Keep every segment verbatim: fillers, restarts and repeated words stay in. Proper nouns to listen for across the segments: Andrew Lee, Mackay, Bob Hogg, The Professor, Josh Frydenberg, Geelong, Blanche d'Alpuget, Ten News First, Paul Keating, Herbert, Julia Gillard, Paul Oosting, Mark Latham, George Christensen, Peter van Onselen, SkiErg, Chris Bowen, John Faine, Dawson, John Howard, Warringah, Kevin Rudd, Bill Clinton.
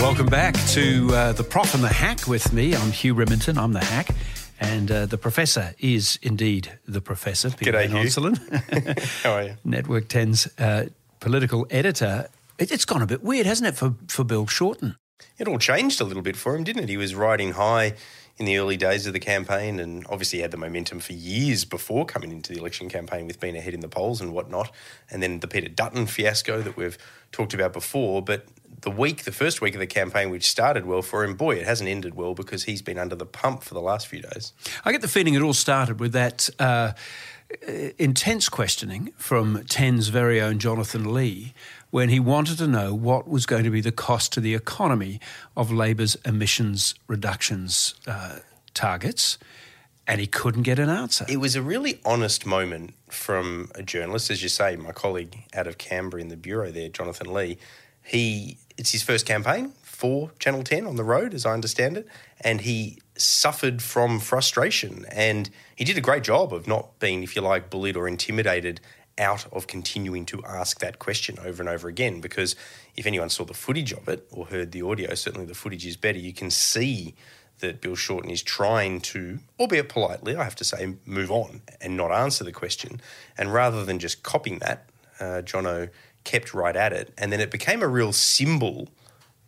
Welcome back to uh, The Prof and the Hack with me. I'm Hugh Remington, I'm the hack, and uh, the Professor is indeed the Professor, Peter van Onselen. How are you? Network ten's uh, political editor. It, it's gone a bit weird, hasn't it, for, for Bill Shorten? It all changed a little bit for him, didn't it? He was riding high in the early days of the campaign and obviously had the momentum for years before coming into the election campaign with being ahead in the polls and whatnot, and then the Peter Dutton fiasco that we've talked about before. But the week, the first week of the campaign, which started well for him, boy, it hasn't ended well because he's been under the pump for the last few days. I get the feeling it all started with that uh, intense questioning from ten's very own Jonathan Lee when he wanted to know what was going to be the cost to the economy of Labor's emissions reductions uh, targets, and he couldn't get an answer. It was a really honest moment from a journalist, as you say, my colleague out of Canberra in the bureau there, Jonathan Lee. He, it's his first campaign for Channel ten on the road, as I understand it, and he suffered from frustration. And he did a great job of not being, if you like, bullied or intimidated out of continuing to ask that question over and over again, because if anyone saw the footage of it or heard the audio, certainly the footage is better, you can see that Bill Shorten is trying to, albeit politely, I have to say, move on and not answer the question. And rather than just copying that, uh, Jono kept right at it, and then it became a real symbol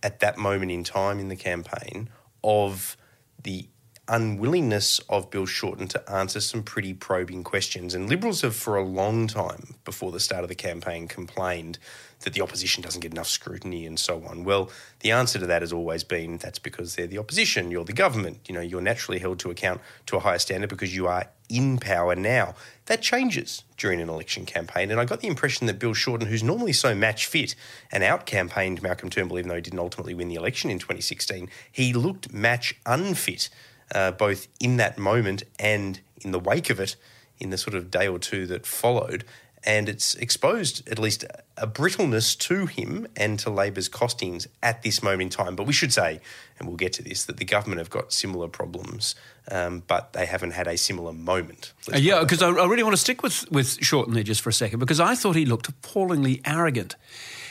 at that moment in time in the campaign of the unwillingness of Bill Shorten to answer some pretty probing questions. And Liberals have for a long time before the start of the campaign complained that the opposition doesn't get enough scrutiny and so on. Well, the answer to that has always been that's because they're the opposition, you're the government, you know, you're naturally held to account to a higher standard because you are in power now. That changes during an election campaign, and I got the impression that Bill Shorten, who's normally so match fit and out-campaigned Malcolm Turnbull, even though he didn't ultimately win the election in twenty sixteen, he looked match unfit uh, both in that moment and in the wake of it in the sort of day or two that followed. And it's exposed at least a brittleness to him and to Labor's costings at this moment in time. But we should say, and we'll get to this, that the government have got similar problems, um, but they haven't had a similar moment. Uh, yeah, because I, I really want to stick with, with Shorten there just for a second, because I thought he looked appallingly arrogant.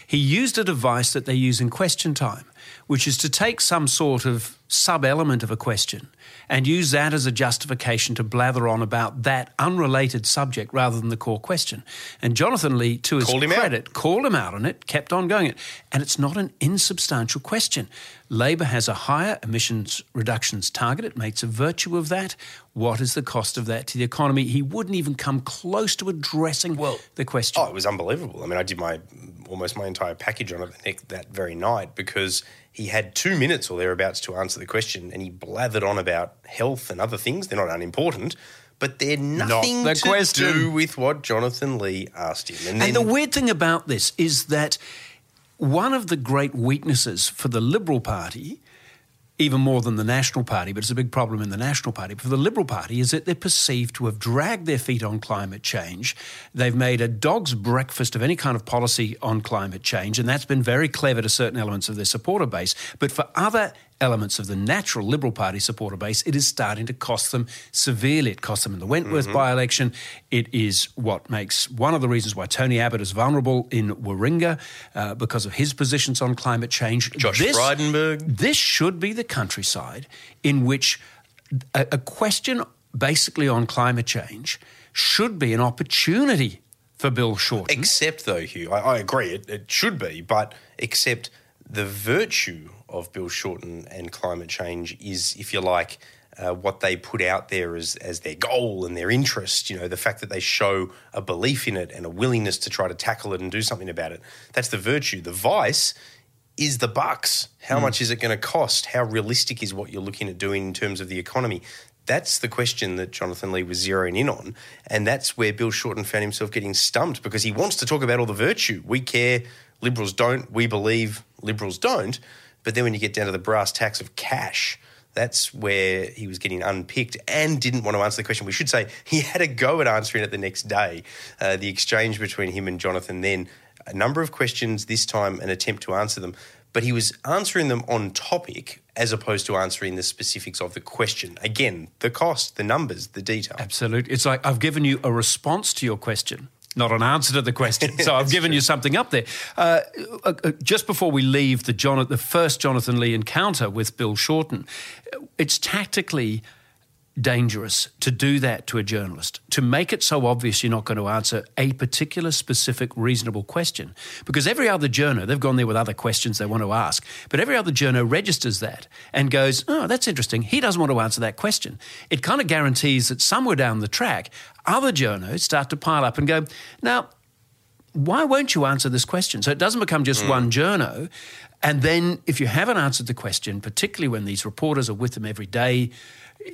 He used a device that they use in question time, which is to take some sort of sub-element of a question and use that as a justification to blather on about that unrelated subject rather than the core question. And Jonathan Lee, to his credit, called him out on it, kept on going it. And it's not an insubstantial question. Labor has a higher emissions reductions target. It makes a virtue of that. What is the cost of that to the economy? He wouldn't even come close to addressing well, the question. Oh, it was unbelievable. I mean, I did my almost my entire package on it that very night because he had two minutes or thereabouts to answer the question and he blathered on about health and other things. They're not unimportant, but they're nothing not the to question. do with what Jonathan Lee asked him. And, then- and the weird thing about this is that one of the great weaknesses for the Liberal Party, even more than the National Party, but it's a big problem in the National Party, but for the Liberal Party is that they're perceived to have dragged their feet on climate change. They've made a dog's breakfast of any kind of policy on climate change, and that's been very clever to certain elements of their supporter base. But for other elements of the natural Liberal Party supporter base, it is starting to cost them severely. It cost them in the Wentworth mm-hmm. by-election. It is what makes one of the reasons why Tony Abbott is vulnerable in Warringah uh, because of his positions on climate change. Josh this, Frydenberg. This should be the countryside in which a, a question basically on climate change should be an opportunity for Bill Shorten. Except though, Hugh, I, I agree, it, it should be, but except the virtue of Bill Shorten and climate change is, if you like, uh, what they put out there as, as their goal and their interest, you know, the fact that they show a belief in it and a willingness to try to tackle it and do something about it. That's the virtue. The vice is the bucks. How mm. much is it going to cost? How realistic is what you're looking at doing in terms of the economy? That's the question that Jonathan Lee was zeroing in on, and that's where Bill Shorten found himself getting stumped because he wants to talk about all the virtue. We care, Liberals don't. We believe, Liberals don't. But then when you get down to the brass tacks of cash, that's where he was getting unpicked and didn't want to answer the question. We should say he had a go at answering it the next day. Uh, the exchange between him and Jonathan then, a number of questions this time, an attempt to answer them. But he was answering them on topic as opposed to answering the specifics of the question. Again, the cost, the numbers, the detail. Absolutely. It's like I've given you a response to your question. not an answer to the question. So I've given true. you something up there. Uh, uh, uh, just before we leave the, John- the first Jonathan Lee encounter with Bill Shorten, it's tactically dangerous to do that to a journalist, to make it so obvious you're not going to answer a particular specific reasonable question. Because every other journo, they've gone there with other questions they want to ask, but every other journo registers that and goes, oh, that's interesting, he doesn't want to answer that question. It kind of guarantees that somewhere down the track, other journos start to pile up and go, now, why won't you answer this question? So it doesn't become just mm. one journo. And then if you haven't answered the question, particularly when these reporters are with them every day,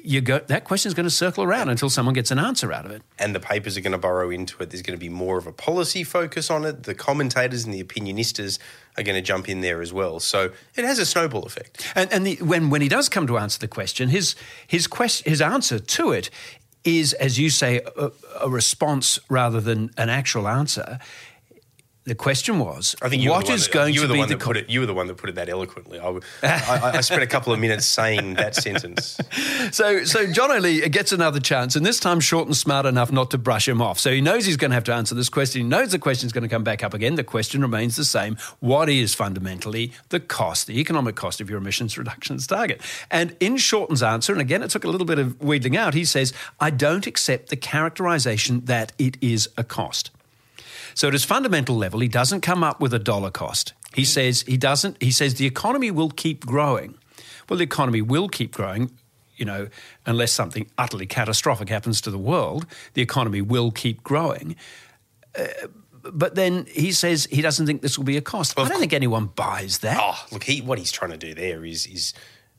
you go, that question's going to circle around until someone gets an answer out of it. And the papers are going to burrow into it. There's going to be more of a policy focus on it. The commentators and the opinionistas are going to jump in there as well. So it has a snowball effect. And, and the, when, when he does come to answer the question, his his quest, his answer to it is, as you say, a, a response rather than an actual answer. The question was, I think what is that, going to the be the... Con- it, you were the one that put it that eloquently. I, would, I, I spent a couple of minutes saying that sentence. So so John O'Lee gets another chance, and this time Shorten's smart enough not to brush him off. So he knows he's going to have to answer this question. He knows the question's going to come back up again. The question remains the same. What is fundamentally the cost, the economic cost of your emissions reductions target? And in Shorten's answer, and again it took a little bit of wheedling out, he says, I don't accept the characterisation that it is a cost. So at his fundamental level, he doesn't come up with a dollar cost. He says he doesn't. He says the economy will keep growing. Well, the economy will keep growing, you know, unless something utterly catastrophic happens to the world. The economy will keep growing. Uh, but then he says he doesn't think this will be a cost. Well, I don't think anyone buys that. Oh, look, he, what he's trying to do there is is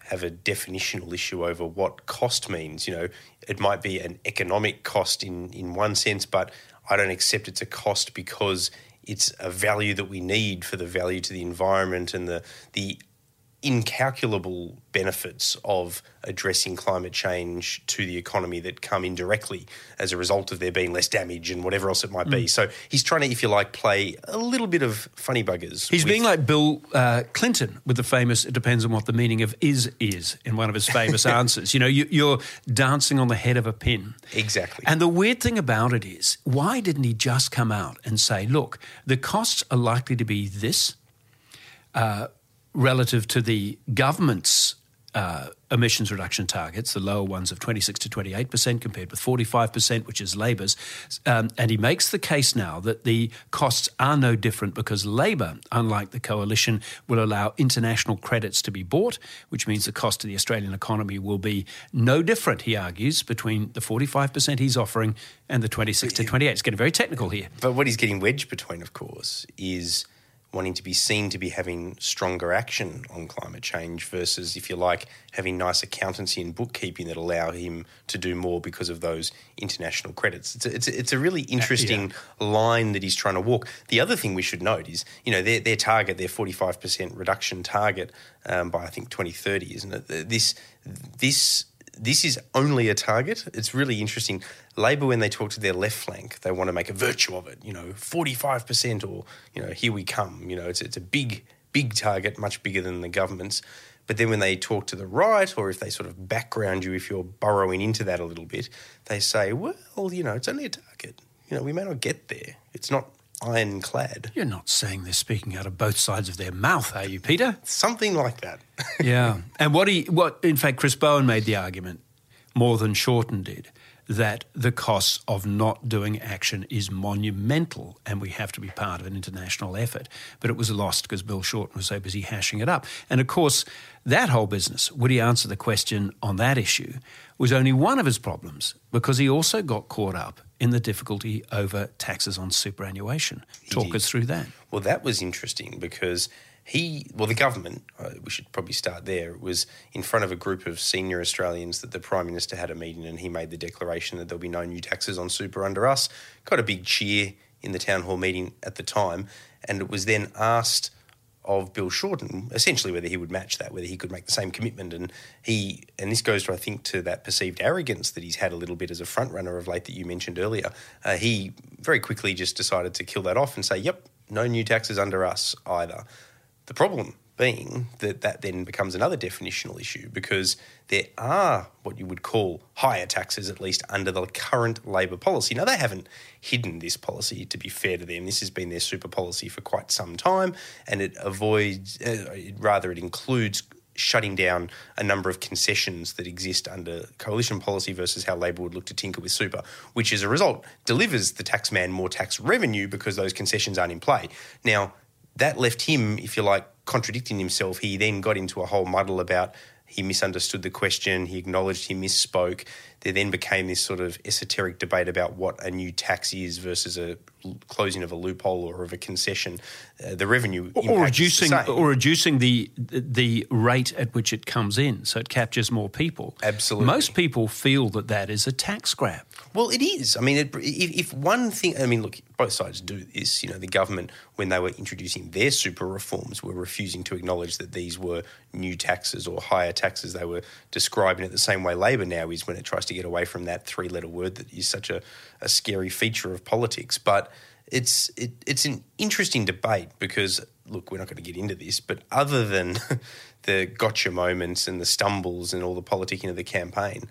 have a definitional issue over what cost means. You know, it might be an economic cost in, in one sense, but I don't accept it's a cost because it's a value that we need for the value to the environment and the the incalculable benefits of addressing climate change to the economy that come indirectly as a result of there being less damage and whatever else it might be. Mm. So he's trying to, if you like, play a little bit of funny buggers. He's with... being like Bill uh, Clinton with the famous, it depends on what the meaning of is is in one of his famous answers. You know, you, you're dancing on the head of a pin. Exactly. And the weird thing about it is, why didn't he just come out and say, look, the costs are likely to be this, uh, relative to the government's uh, emissions reduction targets, the lower ones of twenty-six to twenty-eight percent compared with forty-five percent, which is Labor's. Um, and he makes the case now that the costs are no different because Labor, unlike the coalition, will allow international credits to be bought, which means the cost to the Australian economy will be no different, he argues, between the forty-five percent he's offering and the twenty-six to twenty-eight. It's getting very technical here. But what he's getting wedged between, of course, is wanting to be seen to be having stronger action on climate change versus, if you like, having nice accountancy and bookkeeping that allow him to do more because of those international credits. It's a, it's a, it's a really interesting yeah. line that he's trying to walk. The other thing we should note is, you know, their, their target, their forty-five percent reduction target um, by, I think, twenty thirty, isn't it? This this This is only a target. It's really interesting. Labor, when they talk to their left flank, they want to make a virtue of it, you know, forty-five percent or, you know, here we come. You know, it's it's a big, big target, much bigger than the government's. But then when they talk to the right, or if they sort of background you, if you're burrowing into that a little bit, they say, well, you know, it's only a target. You know, we may not get there. It's not ironclad. You're not saying they're speaking out of both sides of their mouth, are you, Peter? Something like that. Yeah. And what he, what in fact, Chris Bowen made the argument more than Shorten did, that the costs of not doing action is monumental and we have to be part of an international effort. But it was lost because Bill Shorten was so busy hashing it up. And, of course, that whole business, would he answer the question on that issue, was only one of his problems because he also got caught up in the difficulty over taxes on superannuation. He Talk did. us through that. Well, that was interesting because he, well, the government, uh, we should probably start there, was in front of a group of senior Australians that the Prime Minister had a meeting and he made the declaration that there'll be no new taxes on super under us. Got a big cheer in the town hall meeting at the time, and it was then asked of Bill Shorten essentially whether he would match that, whether he could make the same commitment. And he, and this goes to, I think, to that perceived arrogance that he's had a little bit as a front runner of late that you mentioned earlier. Uh, he very quickly just decided to kill that off and say, yep, no new taxes under us either. The problem being that that then becomes another definitional issue, because there are what you would call higher taxes, at least under the current Labor policy. Now, they haven't hidden this policy, to be fair to them. This has been their super policy for quite some time, and it avoids uh, – rather, it includes – shutting down a number of concessions that exist under coalition policy versus how Labor would look to tinker with super, which as a result delivers the taxman more tax revenue because those concessions aren't in play. Now, that left him, if you like, contradicting himself. He then got into a whole muddle about he misunderstood the question, he acknowledged he misspoke. There then became this sort of esoteric debate about what a new tax is versus a closing of a loophole or of a concession. Uh, the revenue impact or reducing is the same. Or reducing the the rate at which it comes in, so it captures more people. Absolutely, most people feel that that is a tax grab. Well, it is. I mean, it, if one thing, I mean, look, both sides do this. You know, the government, when they were introducing their super reforms, were refusing to acknowledge that these were new taxes or higher taxes. They were describing it the same way Labor now is when it tries to get away from that three-letter word that is such a, a scary feature of politics. But it's it, it's an interesting debate because, look, we're not going to get into this, but other than the gotcha moments and the stumbles and all the politicking of the campaign,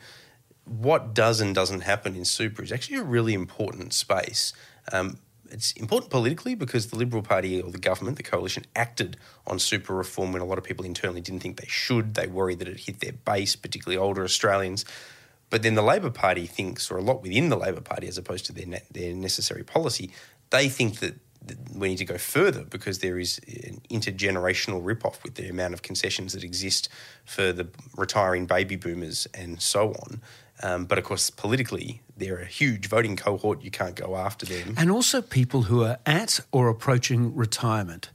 what does and doesn't happen in super is actually a really important space. Um, it's important politically because the Liberal Party or the government, the coalition, acted on super reform when a lot of people internally didn't think they should. They worried that it hit their base, particularly older Australians. But then the Labor Party thinks, or a lot within the Labor Party as opposed to their ne- their necessary policy, they think that we need to go further because there is an intergenerational ripoff with the amount of concessions that exist for the retiring baby boomers and so on. Um, but, of course, politically, they're a huge voting cohort. You can't go after them. And also people who are at or approaching retirement,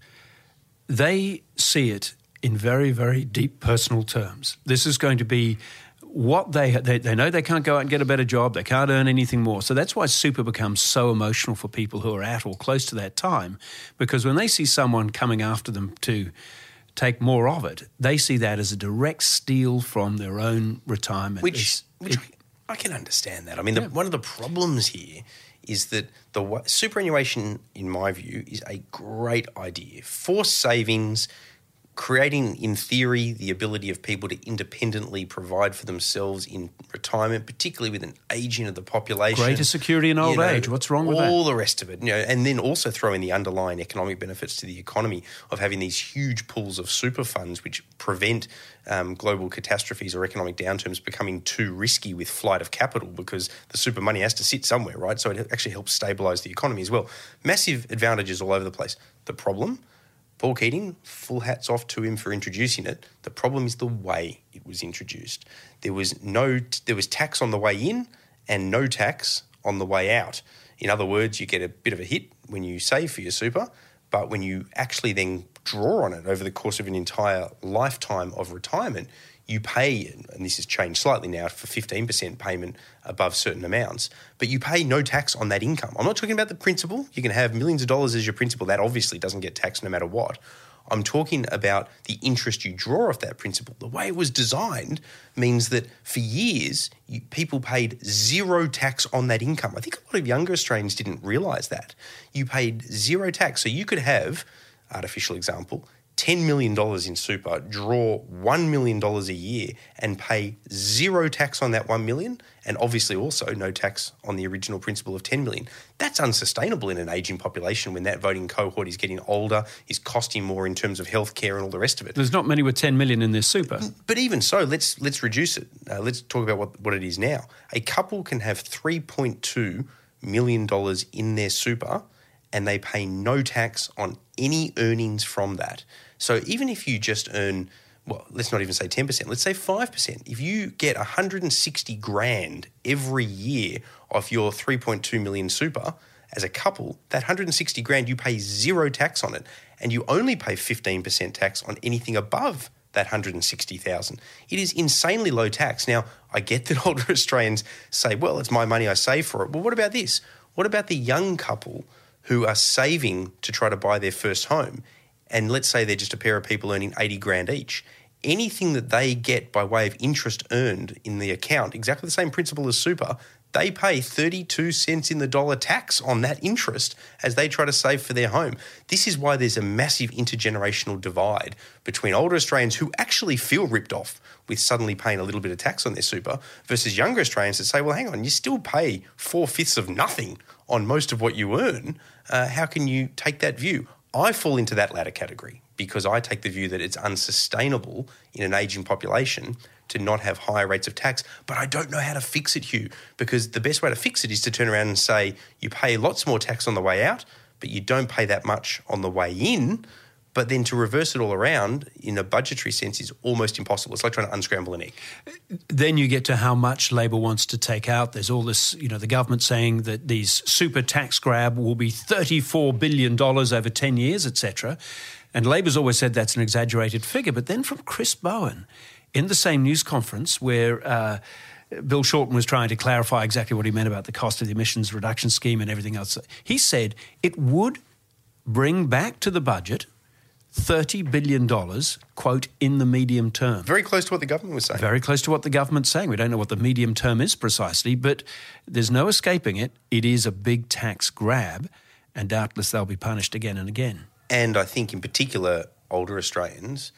they see it in very, very deep personal terms. This is going to be... What they, they they know they can't go out and get a better job, they can't earn anything more. So that's why super becomes so emotional for people who are at or close to that time, because when they see someone coming after them to take more of it, they see that as a direct steal from their own retirement. Which, it's, which it, I can understand that. I mean, yeah. the, one of the problems here is that the superannuation, in my view, is a great idea. Forced savings, creating, in theory, the ability of people to independently provide for themselves in retirement, particularly with an ageing of the population. Greater security in old you know, age. What's wrong with that? All the rest of it. You know, and then also throw in the underlying economic benefits to the economy of having these huge pools of super funds which prevent um, global catastrophes or economic downturns becoming too risky with flight of capital, because the super money has to sit somewhere, right? So it actually helps stabilise the economy as well. Massive advantages all over the place. The problem... Paul Keating, full hats off to him for introducing it. The problem is the way it was introduced. There was no, there was tax on the way in and no tax on the way out. In other words, you get a bit of a hit when you save for your super, but when you actually then draw on it over the course of an entire lifetime of retirement, you pay, and this has changed slightly now for fifteen percent payment above certain amounts, but you pay no tax on that income. I'm not talking about the principal. You can have millions of dollars as your principal. That obviously doesn't get taxed no matter what. I'm talking about the interest you draw off that principal. The way it was designed means that for years, you, people paid zero tax on that income. I think a lot of younger Australians didn't realise that. You paid zero tax. So you could have, artificial example, ten million dollars in super, draw one million dollars a year and pay zero tax on that one million dollars, and obviously also no tax on the original principal of ten million dollars. That's unsustainable in an ageing population when that voting cohort is getting older, is costing more in terms of healthcare and all the rest of it. There's not many with ten million dollars in their super. But even so, let's let's reduce it. Uh, let's talk about what, what it is now. A couple can have three point two million dollars in their super and they pay no tax on any earnings from that. So even if you just earn, well, let's not even say ten percent, let's say five percent. If you get one hundred sixty grand every year of your three point two million super as a couple, that one hundred sixty grand, you pay zero tax on it, and you only pay fifteen percent tax on anything above that one hundred sixty thousand. It is insanely low tax. Now, I get that older Australians say, well, it's my money, I save for it. Well, what about this? What about the young couple who are saving to try to buy their first home, and let's say they're just a pair of people earning eighty grand each? Anything that they get by way of interest earned in the account, exactly the same principle as super, they pay thirty-two cents in the dollar tax on that interest as they try to save for their home. This is why there's a massive intergenerational divide between older Australians who actually feel ripped off with suddenly paying a little bit of tax on their super versus younger Australians that say, well, hang on, you still pay four-fifths of nothing on most of what you earn. Uh, how can you take that view? I fall into that latter category because I take the view that it's unsustainable in an ageing population to not have higher rates of tax, but I don't know how to fix it, Hugh, because the best way to fix it is to turn around and say you pay lots more tax on the way out, but you don't pay that much on the way in, but then to reverse it all around in a budgetary sense is almost impossible. It's like trying to unscramble an egg. Then you get to how much Labor wants to take out. There's all this, you know, the government saying that these super tax grab will be thirty-four billion dollars over ten years, et cetera. And Labor's always said that's an exaggerated figure. But then from Chris Bowen, in the same news conference where uh, Bill Shorten was trying to clarify exactly what he meant about the cost of the emissions reduction scheme and everything else, he said it would bring back to the budget thirty billion dollars, quote, in the medium term. Very close to what the government was saying. Very close to what the government's saying. We don't know what the medium term is precisely, but there's no escaping it. It is a big tax grab, and doubtless they'll be punished again and again. And I think in particular older Australians,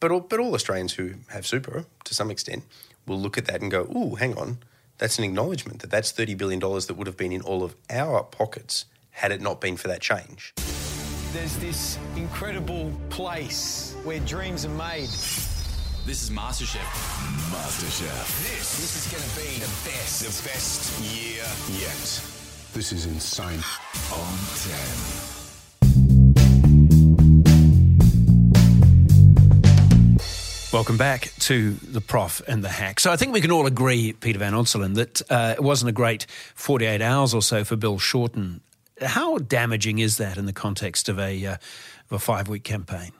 But all, but all Australians who have super, to some extent, will look at that and go, ooh, hang on, that's an acknowledgement that that's thirty billion dollars that would have been in all of our pockets had it not been for that change. There's this incredible place where dreams are made. This is MasterChef. MasterChef. This, this is going to be the best. The best year yet. This is insane. On ten. Welcome back to The Prof and the Hack. So I think we can all agree, Peter van Onselen, that uh, it wasn't a great forty-eight hours or so for Bill Shorten. How damaging is that in the context of a, uh, of a five-week campaign?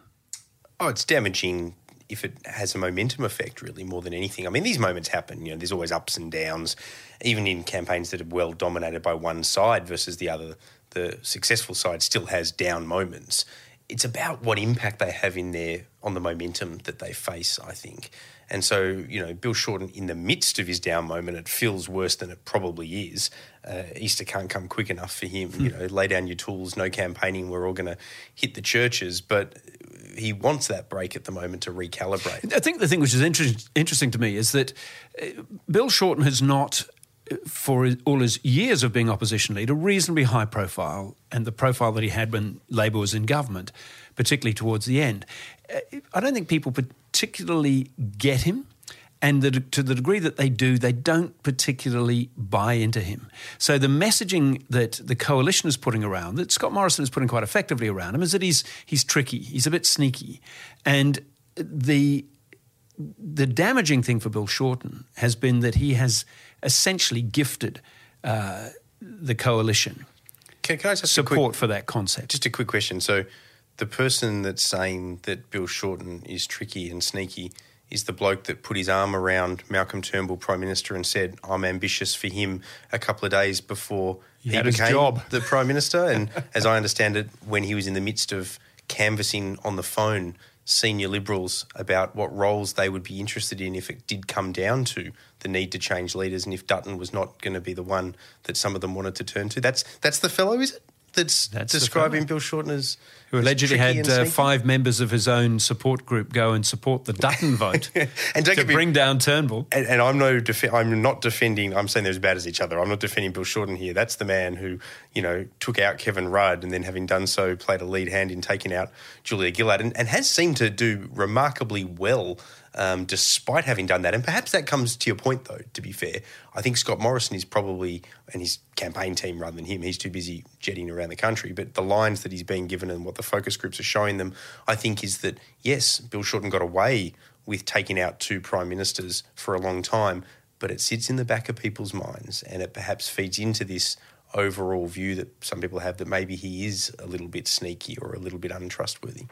Oh, it's damaging if it has a momentum effect, really, more than anything. I mean, these moments happen. You know, there's always ups and downs, even in campaigns that are well dominated by one side versus the other. The successful side still has down moments. It's about what impact they have in their on the momentum that they face, I think. And so, you know, Bill Shorten, in the midst of his down moment, it feels worse than it probably is. Uh, Easter can't come quick enough for him. Hmm. You know, lay down your tools, no campaigning, we're all going to hit the churches. But he wants that break at the moment to recalibrate. I think the thing which is inter- interesting to me is that Bill Shorten has not, for all his years of being opposition leader, reasonably high profile, and the profile that he had when Labor was in government, particularly towards the end. I don't think people particularly get him, and the, to the degree that they do, they don't particularly buy into him. So the messaging that the coalition is putting around, that Scott Morrison is putting quite effectively around him, is that he's he's tricky, he's a bit sneaky. And the the damaging thing for Bill Shorten has been that he has essentially gifted uh, the coalition can, can I just support quick, for that concept. Just a quick question. So the person that's saying that Bill Shorten is tricky and sneaky is the bloke that put his arm around Malcolm Turnbull, Prime Minister, and said, I'm ambitious for him a couple of days before he, he became job. the Prime Minister. And as I understand it, when he was in the midst of canvassing on the phone senior Liberals about what roles they would be interested in if it did come down to the need to change leaders and if Dutton was not going to be the one that some of them wanted to turn to. That's that's the fellow, is it? That's, that's describing Bill Shorten as who allegedly had uh, five members of his own support group go and support the Dutton vote and to be, bring down Turnbull. And, and I'm no, def- I'm not defending. I'm saying they're as bad as each other. I'm not defending Bill Shorten here. That's the man who, you know, took out Kevin Rudd and then, having done so, played a lead hand in taking out Julia Gillard and, and has seemed to do remarkably well. Um, despite having done that. And perhaps that comes to your point, though, to be fair. I think Scott Morrison is probably, and his campaign team rather than him, he's too busy jetting around the country, but the lines that he's being given and what the focus groups are showing them, I think, is that, yes, Bill Shorten got away with taking out two prime ministers for a long time, but it sits in the back of people's minds and it perhaps feeds into this overall view that some people have that maybe he is a little bit sneaky or a little bit untrustworthy.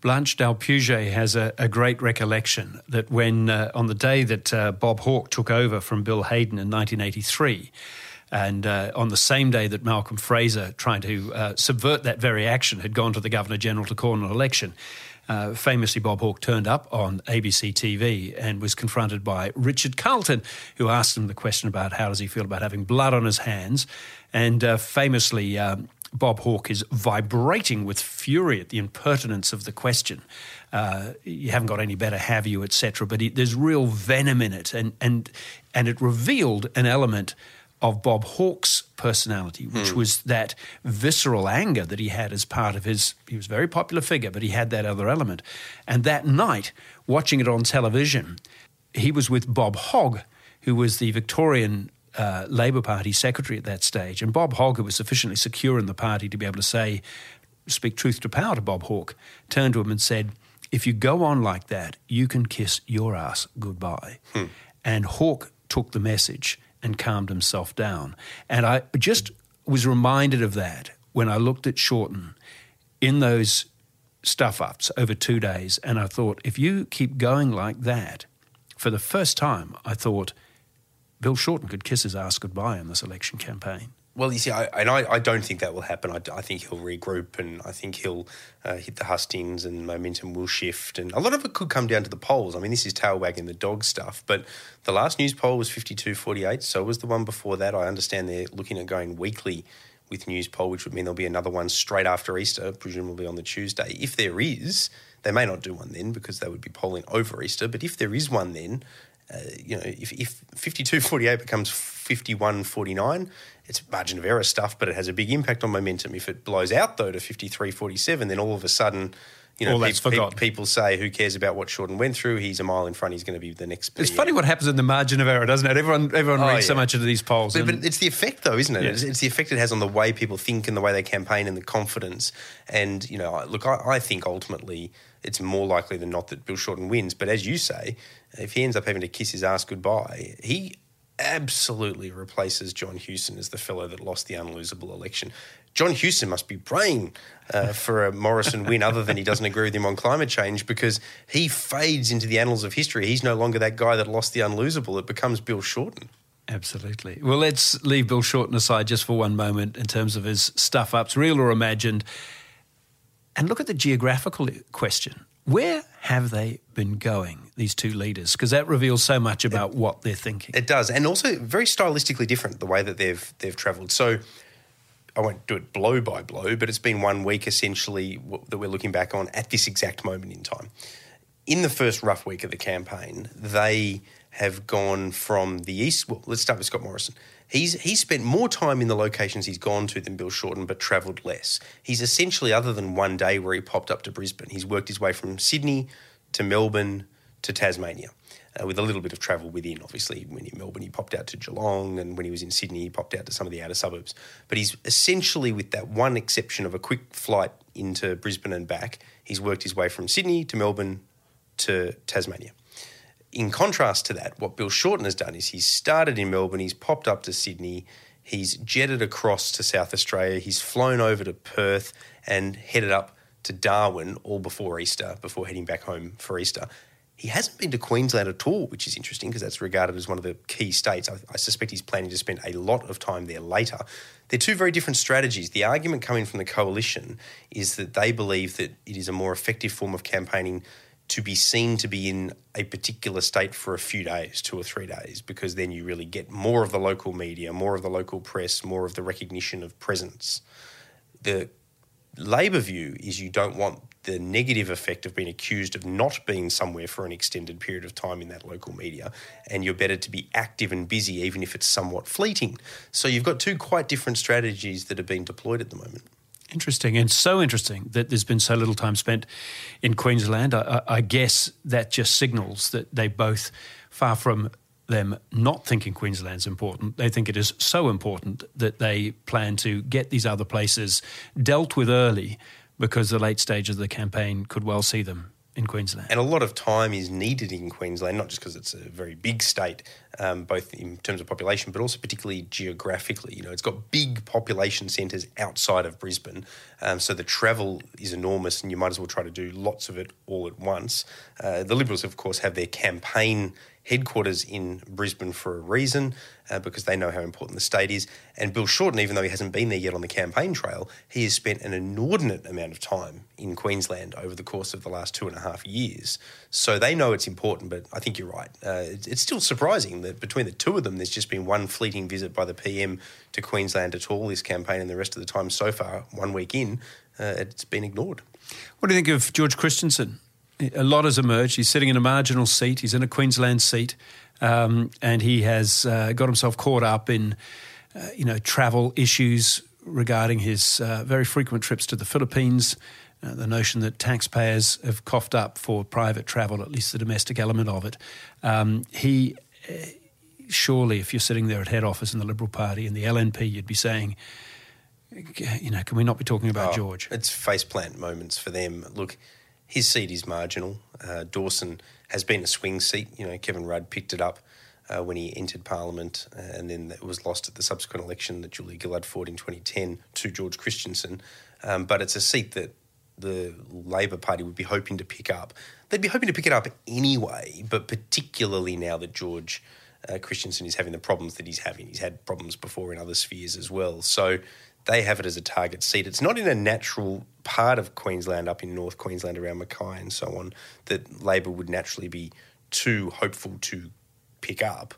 Blanche d'Alpuget has a, a great recollection that when, uh, on the day that uh, Bob Hawke took over from Bill Hayden in nineteen eighty-three, and uh, on the same day that Malcolm Fraser, trying to uh, subvert that very action, had gone to the Governor-General to call an election, Uh, famously, Bob Hawke turned up on A B C T V and was confronted by Richard Carlton, who asked him the question about how does he feel about having blood on his hands. And uh, famously, um, Bob Hawke is vibrating with fury at the impertinence of the question. Uh, you haven't got any better, have you, et cetera. But he, there's real venom in it, and and and it revealed an element of Bob Hawke's personality, which mm. was that visceral anger that he had as part of his... He was a very popular figure, but he had that other element. And that night, watching it on television, he was with Bob Hogg, who was the Victorian uh, Labour Party secretary at that stage. And Bob Hogg, who was sufficiently secure in the party to be able to say, speak truth to power to Bob Hawke, turned to him and said, if you go on like that, you can kiss your ass goodbye. Mm. And Hawke took the message and calmed himself down. And I just was reminded of that when I looked at Shorten in those stuff-ups over two days, and I thought, if you keep going like that, for the first time I thought Bill Shorten could kiss his ass goodbye in this election campaign. Well, you see, I, and I, I don't think that will happen. I, I think he'll regroup, and I think he'll uh, hit the hustings, and momentum will shift. And a lot of it could come down to the polls. I mean, this is tail wagging the dog stuff, but the last news poll was fifty-two forty-eight, so was the one before that. I understand they're looking at going weekly with news poll, which would mean there'll be another one straight after Easter, presumably on the Tuesday. If there is, they may not do one then because they would be polling over Easter, but if there is one then... Uh, you know, if, if fifty-two forty-eight becomes fifty-one forty-nine, it's margin of error stuff, but it has a big impact on momentum. If it blows out, though, to fifty-three forty-seven, then all of a sudden, you know, pe- pe- people say, who cares about what Shorten went through? He's a mile in front. He's going to be the next P M. It's funny what happens in the margin of error, doesn't it? Everyone everyone oh, reads yeah. so much into these polls. But, and... but it's the effect, though, isn't it? Yeah. It's, it's the effect it has on the way people think and the way they campaign and the confidence. And, you know, look, I, I think ultimately... it's more likely than not that Bill Shorten wins. But as you say, if he ends up having to kiss his ass goodbye, he absolutely replaces John Hewson as the fellow that lost the unlosable election. John Hewson must be praying uh, for a Morrison win other than he doesn't agree with him on climate change, because he fades into the annals of history. He's no longer that guy that lost the unlosable. It becomes Bill Shorten. Absolutely. Well, let's leave Bill Shorten aside just for one moment in terms of his stuff-ups, real or imagined, and look at the geographical question. Where have they been going, these two leaders? Because that reveals so much about it, what they're thinking. It does, and also very stylistically different, the way that they've they've travelled. So I won't do it blow by blow, but it's been one week essentially that we're looking back on at this exact moment in time. In the first rough week of the campaign, they have gone from the east... Well, let's start with Scott Morrison. He's he's spent more time in the locations he's gone to than Bill Shorten, but travelled less. He's essentially, other than one day where he popped up to Brisbane, he's worked his way from Sydney to Melbourne to Tasmania, uh, with a little bit of travel within, obviously. When in Melbourne, he popped out to Geelong, and when he was in Sydney, he popped out to some of the outer suburbs. But he's essentially, with that one exception of a quick flight into Brisbane and back, he's worked his way from Sydney to Melbourne to Tasmania. In contrast to that, what Bill Shorten has done is he's started in Melbourne, he's popped up to Sydney, he's jetted across to South Australia, he's flown over to Perth and headed up to Darwin all before Easter, before heading back home for Easter. He hasn't been to Queensland at all, which is interesting because that's regarded as one of the key states. I, I suspect he's planning to spend a lot of time there later. They're two very different strategies. The argument coming from the coalition is that they believe that it is a more effective form of campaigning to be seen to be in a particular state for a few days, two or three days, because then you really get more of the local media, more of the local press, more of the recognition of presence. The Labor view is you don't want the negative effect of being accused of not being somewhere for an extended period of time in that local media, and you're better to be active and busy even if it's somewhat fleeting. So you've got two quite different strategies that are being deployed at the moment. Interesting, and so interesting that there's been so little time spent in Queensland. I, I guess that just signals that they both, far from them not thinking Queensland's important, they think it is so important that they plan to get these other places dealt with early, because the late stages of the campaign could well see them in Queensland. And a lot of time is needed in Queensland, not just because it's a very big state, um, both in terms of population but also particularly geographically. You know, it's got big population centres outside of Brisbane, um, so the travel is enormous and you might as well try to do lots of it all at once. Uh, the Liberals, of course, have their campaign headquarters in Brisbane for a reason, uh, because they know how important the state is. And Bill Shorten, even though he hasn't been there yet on the campaign trail, he has spent an inordinate amount of time in Queensland over the course of the last two and a half years. So they know it's important, but I think you're right. Uh, it's, it's still surprising that between the two of them, there's just been one fleeting visit by the P M to Queensland at all this campaign, and the rest of the time so far, one week in, uh, it's been ignored. What do you think of George Christensen? A lot has emerged. He's sitting in a marginal seat. He's in a Queensland seat, um, and he has uh, got himself caught up in, uh, you know, travel issues regarding his uh, very frequent trips to the Philippines. Uh, the notion that taxpayers have coughed up for private travel, at least the domestic element of it. Um, he uh, surely, if you're sitting there at head office in the Liberal Party in the L N P, you'd be saying, you know, can we not be talking about oh, George? It's faceplant moments for them. Look, his seat is marginal. Uh, Dawson has been a swing seat. You know, Kevin Rudd picked it up uh, when he entered Parliament, uh, and then it was lost at the subsequent election that Julia Gillard fought in twenty ten to George Christensen. Um, but it's a seat that the Labor Party would be hoping to pick up. They'd be hoping to pick it up anyway, but particularly now that George uh, Christensen is having the problems that he's having. He's had problems before in other spheres as well. So they have it as a target seat. It's not in a natural part of Queensland, up in North Queensland around Mackay and so on, that Labor would naturally be too hopeful to pick up.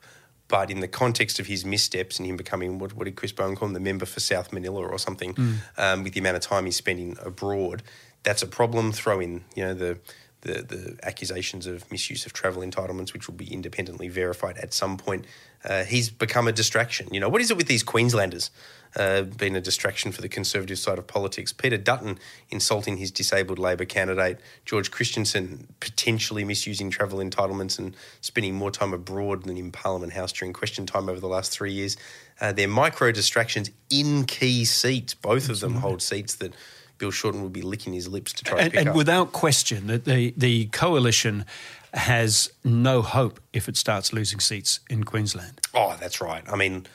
But in the context of his missteps and him becoming, what, what did Chris Bowen call him, the member for South Manila or something, mm. um, with the amount of time he's spending abroad, that's a problem. Throw in, you know, the, the, the accusations of misuse of travel entitlements, which will be independently verified at some point. Uh, he's become a distraction. You know, what is it with these Queenslanders? Uh, been a distraction for the Conservative side of politics. Peter Dutton insulting his disabled Labor candidate. George Christensen potentially misusing travel entitlements and spending more time abroad than in Parliament House during question time over the last three years. Uh, they're micro distractions in key seats. Both of them hold seats that Bill Shorten will be licking his lips to try and, and pick and up. And without question, that the, the coalition has no hope if it starts losing seats in Queensland. Oh, that's right. I mean,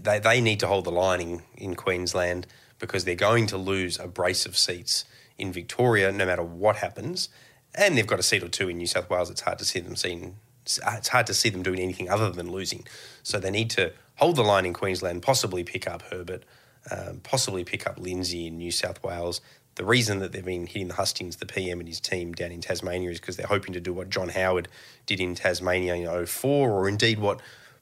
They they need to hold the line in, in Queensland, because they're going to lose a brace of seats in Victoria no matter what happens, and they've got a seat or two in New South Wales. It's hard to see them seeing, it's hard to see them doing anything other than losing. So they need to hold the line in Queensland, possibly pick up Herbert, um, possibly pick up Lindsay in New South Wales. The reason that they've been hitting the Hustings, the P M and his team down in Tasmania, is because they're hoping to do what John Howard did in Tasmania in oh four, or indeed what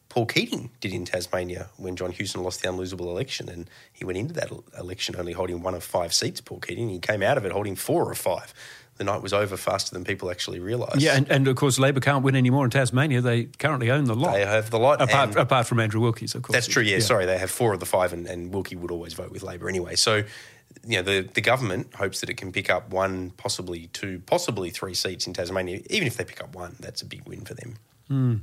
Paul Keating did in Tasmania when John Hewson lost the unlosable election, and he went into that election only holding one of five seats, Paul Keating. He came out of it holding four or five. The night was over faster than people actually realised. Yeah, and, and of course Labor can't win anymore in Tasmania. They currently own the lot. They have the lot. Apart, apart from Andrew Wilkie's, of course. That's true, yeah, yeah. Sorry, they have four of the five, and, and Wilkie would always vote with Labor anyway. So, you know, the, the government hopes that it can pick up one, possibly two, possibly three seats in Tasmania. Even if they pick up one, that's a big win for them. Mm.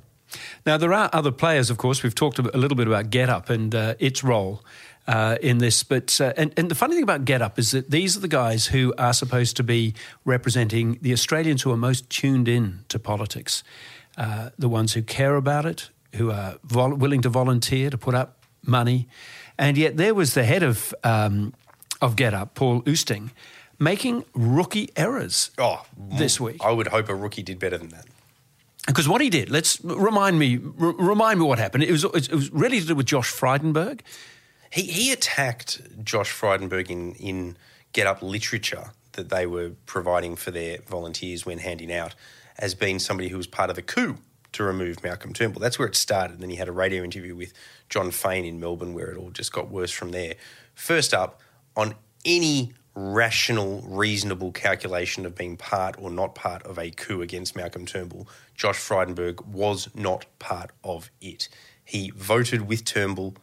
Now, there are other players, of course. We've talked a little bit about GetUp and uh, its role uh, in this. But uh, and, and the funny thing about GetUp is that these are the guys who are supposed to be representing the Australians who are most tuned in to politics, uh, the ones who care about it, who are vol- willing to volunteer to put up money. And yet there was the head of, um, of GetUp, Paul Oosting, making rookie errors oh, this week. I would hope a rookie did better than that. Because what he did, let's remind me, r- remind me what happened. It was it was really to do with Josh Frydenberg. He he attacked Josh Frydenberg in in GetUp literature that they were providing for their volunteers when handing out, as being somebody who was part of the coup to remove Malcolm Turnbull. That's where it started. Then he had a radio interview with John Fain in Melbourne, where it all just got worse from there. First up, on any rational, reasonable calculation of being part or not part of a coup against Malcolm Turnbull, Josh Frydenberg was not part of it. He voted with Turnbull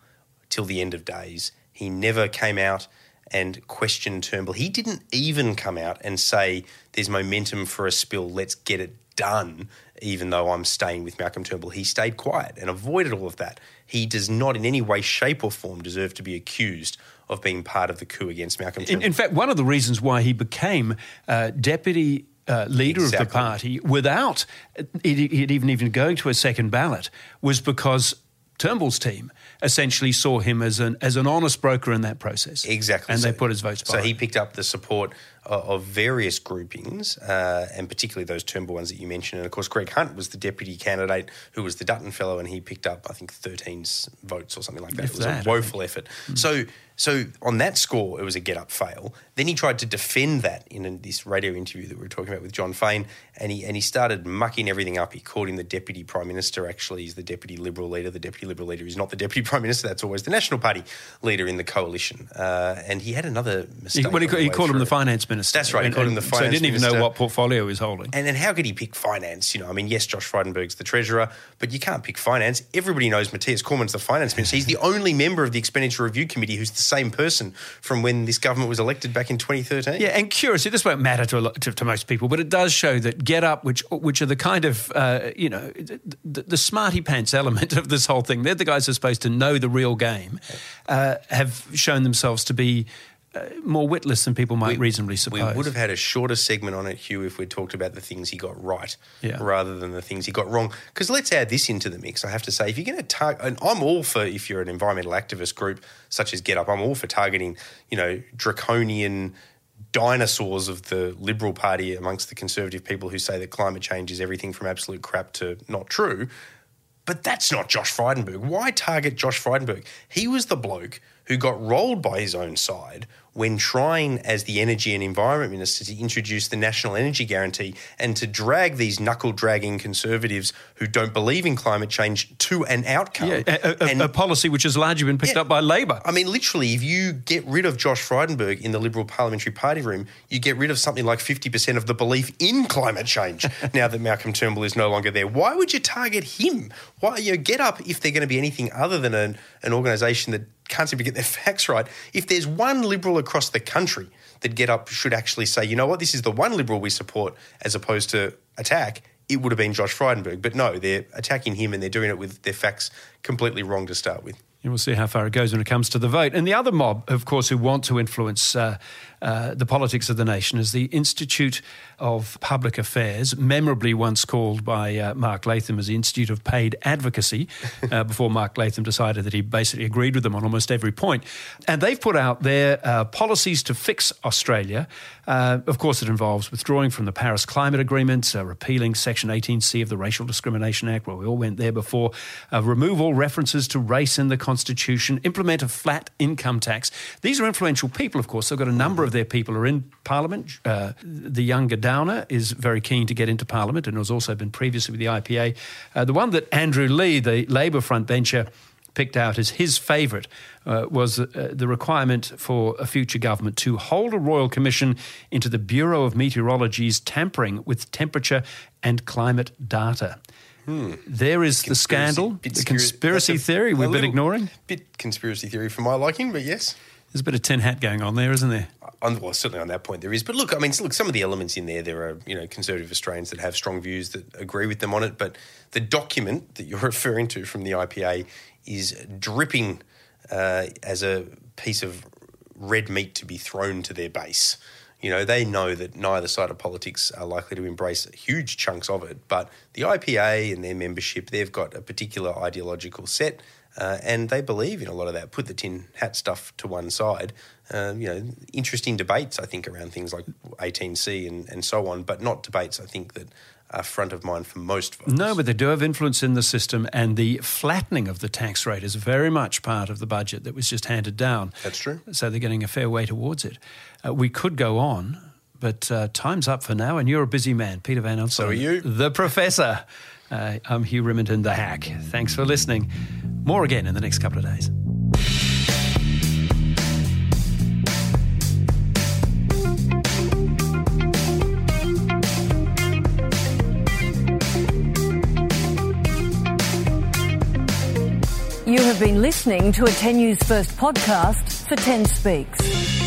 till the end of days. He never came out and questioned Turnbull. He didn't even come out and say, there's momentum for a spill, let's get it done, even though I'm staying with Malcolm Turnbull. He stayed quiet and avoided all of that. He does not in any way, shape or form deserve to be accused of being part of the coup against Malcolm Turnbull. In, in fact, one of the reasons why he became uh, deputy uh, leader exactly. of the party without it, it even, even going to a second ballot was because Turnbull's team essentially saw him as an as an honest broker in that process. Exactly. And so, they put his votes behind. So he picked up the support of various groupings, uh, and particularly those Turnbull ones that you mentioned. And, of course, Greg Hunt was the deputy candidate who was the Dutton fellow, and he picked up, I think, thirteen votes or something like that. If it was that, a woeful effort. Mm-hmm. So so on that score, it was a get-up fail. Then he tried to defend that in a, this radio interview that we were talking about with John Fain, and he, and he started mucking everything up. He called him the deputy prime minister. Actually, he's the deputy Liberal leader. The deputy Liberal leader is not the deputy prime minister. That's always the National Party leader in the coalition. Uh, and he had another mistake. He, well, he, he called him the finance minister. That's right, he called him the finance minister. So he didn't even minister. know what portfolio he was holding. And then how could he pick finance? You know, I mean, yes, Josh Frydenberg's the treasurer, but you can't pick finance. Everybody knows Matthias Cormann's the finance minister. He's the only member of the Expenditure Review Committee who's the same person from when this government was elected back in twenty thirteen. Yeah, and curiously, this won't matter to, a lot, to, to most people, but it does show that Get Up, which which are the kind of, uh, you know, the, the smarty pants element of this whole thing, they're the guys who are supposed to know the real game, uh, have shown themselves to be Uh, more witless than people might we, reasonably suppose. We would have had a shorter segment on it, Hugh, if we'd talked about the things he got right yeah. rather than the things he got wrong. Because let's add this into the mix. I have to say, if you're going to target, and I'm all for, if you're an environmental activist group such as Get Up, I'm all for targeting, you know, draconian dinosaurs of the Liberal Party amongst the Conservative people who say that climate change is everything from absolute crap to not true. But that's not Josh Frydenberg. Why target Josh Frydenberg? He was the bloke who got rolled by his own side when trying as the Energy and Environment Minister to introduce the National Energy Guarantee and to drag these knuckle-dragging Conservatives who don't believe in climate change to an outcome. Yeah, a, a, and, a policy which has largely been picked yeah, up by Labour. I mean, literally, if you get rid of Josh Frydenberg in the Liberal Parliamentary Party room, you get rid of something like fifty percent of the belief in climate change now that Malcolm Turnbull is no longer there. Why would you target him? Why, you know, Get Up, if they're going to be anything other than an, an organisation that can't seem to get their facts right. If there's one Liberal across the country that Get Up should actually say, you know what, this is the one Liberal we support as opposed to attack, it would have been Josh Frydenberg. But no, they're attacking him and they're doing it with their facts completely wrong to start with. And we'll see how far it goes when it comes to the vote. And the other mob, of course, who want to influence uh, uh, the politics of the nation is the Institute of Public Affairs, memorably once called by uh, Mark Latham as the Institute of Paid Advocacy, uh, before Mark Latham decided that he basically agreed with them on almost every point. And they've put out their uh, policies to fix Australia. Uh, of course, it involves withdrawing from the Paris Climate Agreement, uh, repealing Section eighteen C of the Racial Discrimination Act, where we all went there before, uh, remove all references to race in the Constitution, implement a flat income tax. These are influential people, of course. They've got a number of their people are in Parliament. Uh, the younger Downer is very keen to get into Parliament and has also been previously with the I P A. Uh, the one that Andrew Lee, the Labour frontbencher, picked out as his favourite uh, was uh, the requirement for a future government to hold a royal commission into the Bureau of Meteorology's tampering with temperature and climate data. Hmm. There is conspiracy, the scandal, the conspiracy, conspiracy theory a, we've been ignoring. Bit conspiracy theory for my liking, but yes. There's a bit of tin hat going on there, isn't there? On, well, certainly on that point there is. But look, I mean, look, some of the elements in there, there are, you know, Conservative Australians that have strong views that agree with them on it, but the document that you're referring to from the I P A is dripping uh, as a piece of red meat to be thrown to their base. You know, they know that neither side of politics are likely to embrace huge chunks of it, but the I P A and their membership, they've got a particular ideological set uh, and they believe in a lot of that. Put the tin hat stuff to one side. Uh, you know, interesting debates, I think, around things like eighteen C and, and so on, but not debates, I think, that are front of mind for most voters. No, but they do have influence in the system, and the flattening of the tax rate is very much part of the budget that was just handed down. That's true. So they're getting a fair way towards it. Uh, we could go on, but uh, time's up for now, and you're a busy man. Peter van Onselen. So are you. The Professor. Uh, I'm Hugh Remington, the Hack. Thanks for listening. More again in the next couple of days. You have been listening to a ten News First podcast for ten Speaks.